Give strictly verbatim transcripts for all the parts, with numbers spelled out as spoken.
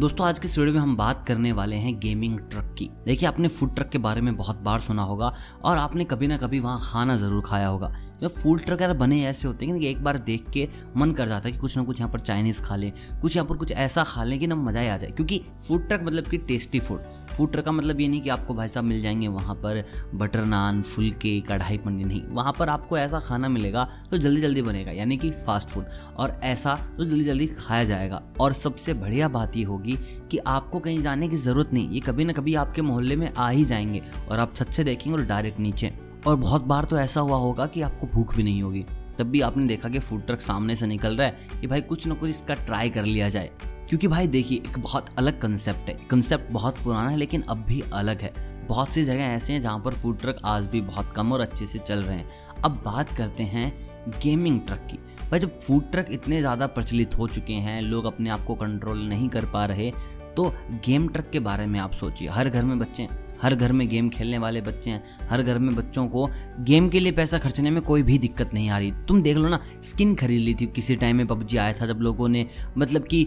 दोस्तों आज की इस वीडियो में हम बात करने वाले हैं गेमिंग ट्रक की। देखिए आपने फूड ट्रक के बारे में बहुत बार सुना होगा और आपने कभी ना कभी वहाँ खाना जरूर खाया होगा। जब फूड ट्रक यार बने ऐसे होते हैं कि एक बार देख के मन कर जाता है कि कुछ ना कुछ यहाँ पर चाइनीज़ खा लें, कुछ यहाँ पर कुछ ऐसा खा लें कि ना मज़ा आ जाए। क्योंकि फूड ट्रक मतलब कि टेस्टी फूड फूड ट्रक का मतलब ये नहीं कि आपको भाई साहब मिल जाएंगे वहाँ पर बटर नान, फुलके, कढ़ाई पनीर, नहीं। वहाँ पर आपको ऐसा खाना मिलेगा जो जल्दी जल्दी बनेगा, यानी कि फास्ट फूड, और ऐसा जो जल्दी जल्दी खाया जाएगा। और सबसे बढ़िया बात ये होगी कि आपको कहीं जाने की ज़रूरत नहीं, ये कभी ना कभी आपके मोहल्ले में आ ही जाएंगे और आप छत से देखेंगे और डायरेक्ट नीचे। और बहुत बार तो ऐसा हुआ होगा कि आपको भूख भी नहीं होगी, तब भी आपने देखा कि फूड ट्रक सामने से निकल रहा है कि भाई कुछ ना कुछ इसका ट्राई कर लिया जाए। क्योंकि भाई देखिए एक बहुत अलग कंसेप्ट है, कंसेप्ट बहुत पुराना है लेकिन अब भी अलग है। बहुत सी जगह ऐसे हैं जहाँ पर फूड ट्रक आज भी बहुत कम और अच्छे से चल रहे हैं। अब बात करते हैं गेमिंग ट्रक की। भाई जब फूड ट्रक इतने ज़्यादा प्रचलित हो चुके हैं, लोग अपने आप को कंट्रोल नहीं कर पा रहे, तो गेम ट्रक के बारे में आप सोचिए। हर घर में बच्चे हैं, हर घर में गेम खेलने वाले बच्चे हैं, हर घर में बच्चों को गेम के लिए पैसा खर्चने में कोई भी दिक्कत नहीं आ रही। तुम देख लो ना, स्किन खरीद ली थी किसी टाइम में, पबजी आया था जब लोगों ने मतलब कि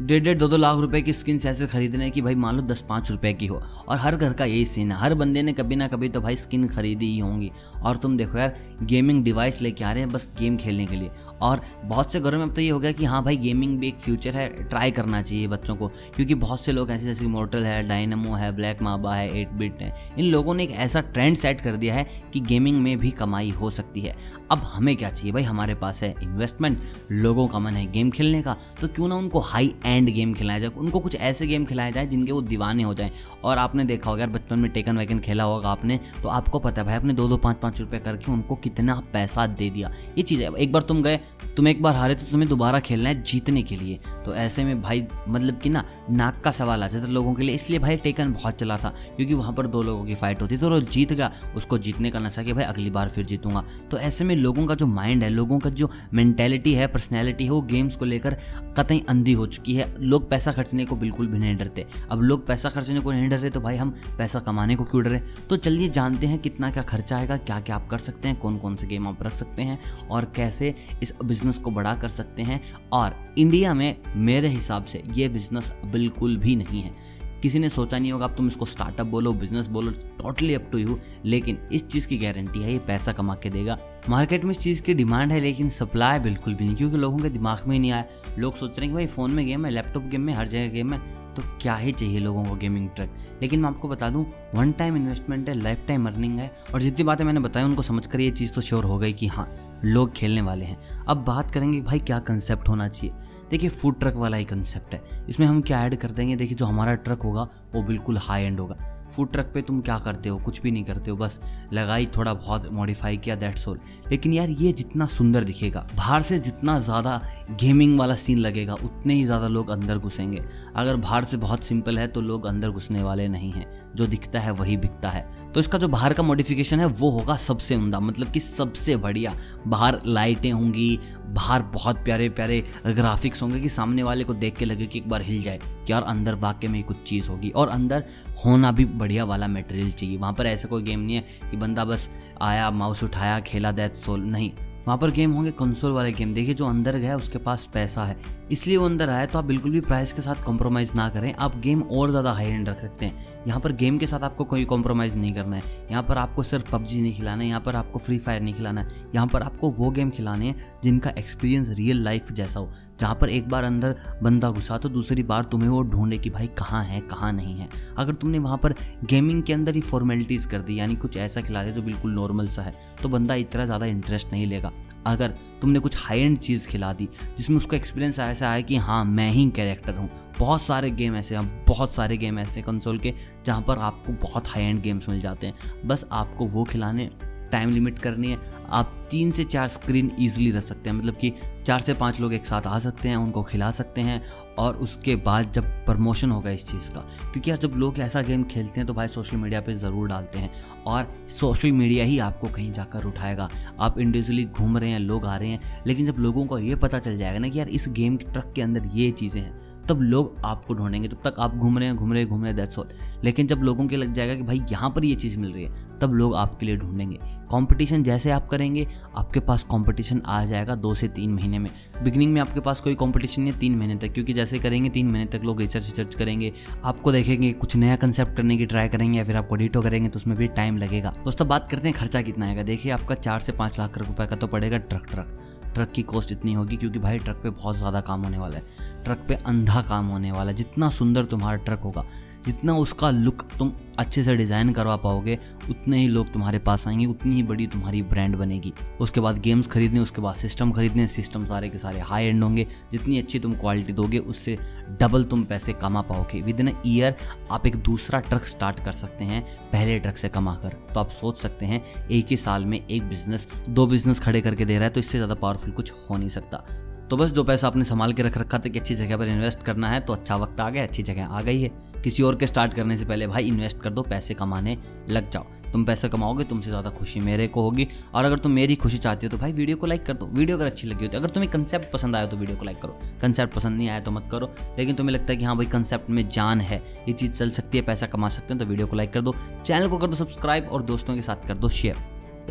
डेढ़ डेढ़ दो दो लाख रुपए की स्किन ऐसे खरीदने की भाई मान लो दस पाँच रुपए की हो। और हर घर का यही सीन है, हर बंदे ने कभी ना कभी तो भाई स्किन खरीदी ही होंगी। और तुम देखो यार गेमिंग डिवाइस लेके आ रहे हैं बस गेम खेलने के लिए। और बहुत से घरों में अब तो ये हो गया कि हाँ भाई गेमिंग भी एक फ्यूचर है, ट्राई करना चाहिए बच्चों को। क्योंकि बहुत से लोग ऐसे जैसे मोर्टल है, डायनमो है, ब्लैक माबा है, एट बिट है, इन लोगों ने एक ऐसा ट्रेंड सेट कर दिया है कि गेमिंग में भी कमाई हो सकती है। अब हमें क्या चाहिए भाई, हमारे पास है इन्वेस्टमेंट, लोगों का मन है गेम खेलने का, तो क्यों ना उनको हाई एंड गेम खिलाया जाए, उनको कुछ ऐसे गेम खिलाया जाए जिनके वो दीवाने हो जाएं। और आपने देखा होगा यार बचपन में टेकन वेकन खेला होगा आपने, तो आपको पता है भाई आपने दो दो पाँच पाँच रुपए करके उनको कितना पैसा दे दिया। ये चीज़ है, एक बार तुम गए, तुम एक बार हारे तो तुम्हें दोबारा खेलना है जीतने के लिए। तो ऐसे में भाई मतलब कि ना नाक का सवाल आ जाता लोगों के लिए। इसलिए भाई टेकन बहुत चला था क्योंकि वहाँ पर दो लोगों की फाइट होती तो वो जीत गया, उसको जीतने का नशा कि भाई अगली बार फिर जीतूंगा। तो ऐसे में लोगों का जो माइंड है, लोगों का जो मेंटेलिटी है, पर्सनैलिटी है, वो गेम्स को लेकर कतई अंधी हो चुकी है। लोग पैसा खर्चने को बिल्कुल भी नहीं डरते। अब लोग पैसा खर्चने को नहीं डर रहे तो भाई हम पैसा कमाने को क्यों डरे। तो चलिए जानते हैं कितना क्या खर्चा आएगा, क्या क्या आप कर सकते हैं, कौन कौन से गेम आप रख सकते हैं और कैसे इस बिजनेस को बड़ा कर सकते हैं। और इंडिया में मेरे हिसाब से ये बिजनेस बिल्कुल भी नहीं है, किसी ने सोचा नहीं होगा। अब तुम इसको स्टार्टअप बोलो, बिजनेस बोलो, टोटली अप टू यू, लेकिन इस चीज़ की गारंटी है ये पैसा कमा के देगा। मार्केट में इस चीज़ की डिमांड है लेकिन सप्लाई बिल्कुल भी नहीं, क्योंकि लोगों के दिमाग में ही नहीं आया। लोग सोच रहे हैं कि भाई फ़ोन में गेम है, लैपटॉप गेम है, हर जगह गेम है, तो क्या ही चाहिए लोगों को गेमिंग ट्रक। लेकिन मैं आपको बता दूं वन टाइम इन्वेस्टमेंट है, लाइफ टाइम अर्निंग है। और जितनी बातें मैंने बताई उनको समझ कर ये चीज़ तो श्योर हो गई कि हाँ लोग खेलने वाले हैं। अब बात करेंगे भाई क्या कंसेप्ट होना चाहिए। देखिए फूड ट्रक वाला ही कंसेप्ट है, इसमें हम क्या ऐड कर देंगे। देखिए जो हमारा ट्रक होगा वो बिल्कुल हाई एंड होगा। फूड ट्रक पे तुम क्या करते हो, कुछ भी नहीं करते हो, बस लगाई, थोड़ा बहुत मॉडिफाई किया, दैट्स ऑल। लेकिन यार ये जितना सुंदर दिखेगा बाहर से, जितना ज़्यादा गेमिंग वाला सीन लगेगा, उतने ही ज़्यादा लोग अंदर घुसेंगे। अगर बाहर से बहुत सिंपल है तो लोग अंदर घुसने वाले नहीं हैं, जो दिखता है वही बिकता है। तो इसका जो बाहर का मॉडिफिकेशन है वो होगा सबसे उम्दा, मतलब कि सबसे बढ़िया। बाहर लाइटें होंगी, बाहर बहुत प्यारे प्यारे ग्राफिक्स होंगे कि सामने वाले को देख के लगे कि एक बार हिल जाए कि यार अंदर वाकई में कुछ चीज़ होगी। और अंदर होना भी बढ़िया वाला मटेरियल चाहिए। वहाँ पर ऐसा कोई गेम नहीं है कि बंदा बस आया, माउस उठाया, खेला, दैट्स सोल, नहीं। वहाँ पर गेम होंगे कंसोल वाले गेम। देखिए जो अंदर गया उसके पास पैसा है इसलिए वो अंदर आया, तो आप बिल्कुल भी प्राइस के साथ कॉम्प्रोमाइज़ ना करें। आप गेम और ज़्यादा हाई एंड रख सकते हैं। यहाँ पर गेम के साथ आपको कोई कॉम्प्रोमाइज़ नहीं करना है। यहाँ पर आपको सिर्फ पबजी नहीं खिलाना है, यहाँ पर आपको फ्री फायर नहीं खिलाना है, यहाँ पर आपको वो गेम खिलाने हैं जिनका एक्सपीरियंस रियल लाइफ जैसा हो, जहाँ पर एक बार अंदर बंदा घुसा तो दूसरी बार तुम्हें वो ढूंढे कि भाई कहाँ है कहाँ नहीं है। अगर तुमने वहाँ पर गेमिंग के अंदर ही फॉर्मेलिटीज़ कर दी, यानी कुछ ऐसा खिला दिया जो बिल्कुल नॉर्मल सा है, तो बंदा इतना ज़्यादा इंटरेस्ट नहीं लेगा। अगर तुमने कुछ हाई एंड चीज़ खिला दी जिसमें उसको एक्सपीरियंस ऐसा आया कि हाँ मैं ही कैरेक्टर हूँ। बहुत सारे गेम ऐसे हैं, बहुत सारे गेम ऐसे हैं कंसोल के जहाँ पर आपको बहुत हाई एंड गेम्स मिल जाते हैं। बस आपको वो खिलाने, टाइम लिमिट करनी है। आप तीन से चार स्क्रीन ईजिली रख सकते हैं, मतलब कि चार से पाँच लोग एक साथ आ सकते हैं, उनको खिला सकते हैं। और उसके बाद जब प्रमोशन होगा इस चीज़ का, क्योंकि यार जब लोग ऐसा गेम खेलते हैं तो भाई सोशल मीडिया पे ज़रूर डालते हैं और सोशल मीडिया ही आपको कहीं जाकर उठाएगा। आप इंडिविजुअली घूम रहे हैं, लोग आ रहे हैं, लेकिन जब लोगों को ये पता चल जाएगा ना कि यार इस गेम ट्रक के अंदर ये चीज़ें हैं, तब लोग आपको ढूंढेंगे। जब तक आप घूम रहे हैं घूम रहे घूम रहे दैट्स ऑल। लेकिन जब लोगों के लग जाएगा कि भाई यहाँ पर ये चीज़ मिल रही है, तब लोग आपके लिए ढूंढेंगे। कंपटीशन जैसे आप करेंगे, आपके पास कंपटीशन आ जाएगा दो से तीन महीने में। बिगनिंग में आपके पास कोई कंपटीशन नहीं है तीन महीने तक, क्योंकि जैसे करेंगे तीन महीने तक लोग रिसर्च रिसर्च करेंगे, आपको देखेंगे, कुछ नया कंसेप्ट करने की ट्राई करेंगे या फिर आपको डिटो करेंगे, तो उसमें भी टाइम लगेगा। दोस्तों बात करते हैं खर्चा कितना आएगा। देखिए आपका चार से पाँच लाख रुपये का तो पड़ेगा ट्रक ट्रक ट्रक की कॉस्ट इतनी होगी, क्योंकि भाई ट्रक पे बहुत ज़्यादा काम होने वाला है, ट्रक पे अंधा काम होने वाला है। जितना सुंदर तुम्हारा ट्रक होगा, जितना उसका लुक तुम अच्छे से डिज़ाइन करवा पाओगे, उतने ही लोग तुम्हारे पास आएंगे, उतनी ही बड़ी तुम्हारी ब्रांड बनेगी। उसके बाद गेम्स खरीदने, उसके बाद सिस्टम खरीदने, सिस्टम सारे के सारे हाई एंड होंगे। जितनी अच्छी तुम क्वालिटी दोगे, उससे डबल तुम पैसे कमा पाओगे। विद इन अ ईयर आप एक दूसरा ट्रक स्टार्ट कर सकते हैं पहले ट्रक से कमा कर। तो आप सोच सकते हैं एक ही साल में एक बिजनेस दो बिजनेस खड़े करके दे रहा है, तो इससे ज़्यादा पावरफुल कुछ हो नहीं सकता। तो बस जो पैसा आपने संभाल के रख रखा था कि अच्छी जगह पर इन्वेस्ट करना है, तो अच्छा वक्त आ गया, अच्छी जगह आ गई है। किसी और के स्टार्ट करने से पहले भाई इन्वेस्ट कर दो, पैसे कमाने लग जाओ। तुम पैसे कमाओगे, तुमसे ज़्यादा खुशी मेरे को होगी। और अगर तुम मेरी खुशी चाहते हो तो भाई वीडियो को लाइक कर दो। वीडियो अगर अच्छी लगी हो तो, अगर तुम्हें कंसेप्ट पसंद आया तो वीडियो को लाइक करो, कंसेप्ट पसंद नहीं आया तो मत करो। लेकिन तुम्हें लगता है कि हाँ भाई कंसेप्ट में जान है, ये चीज़ चल सकती है, पैसा कमा सकते हैं, तो वीडियो को लाइक कर दो, चैनल को कर दो सब्सक्राइब और दोस्तों के साथ कर दो शेयर।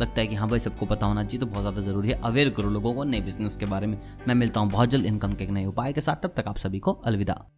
लगता है कि हाँ भाई सबको पता होना चाहिए, तो बहुत ज़्यादा ज़रूरी है। अवेयर करो लोगों को नए बिजनेस के बारे में। मैं मिलता हूँ बहुत जल्द इनकम के एक नए उपाय के साथ, तब तक आप सभी को अलविदा।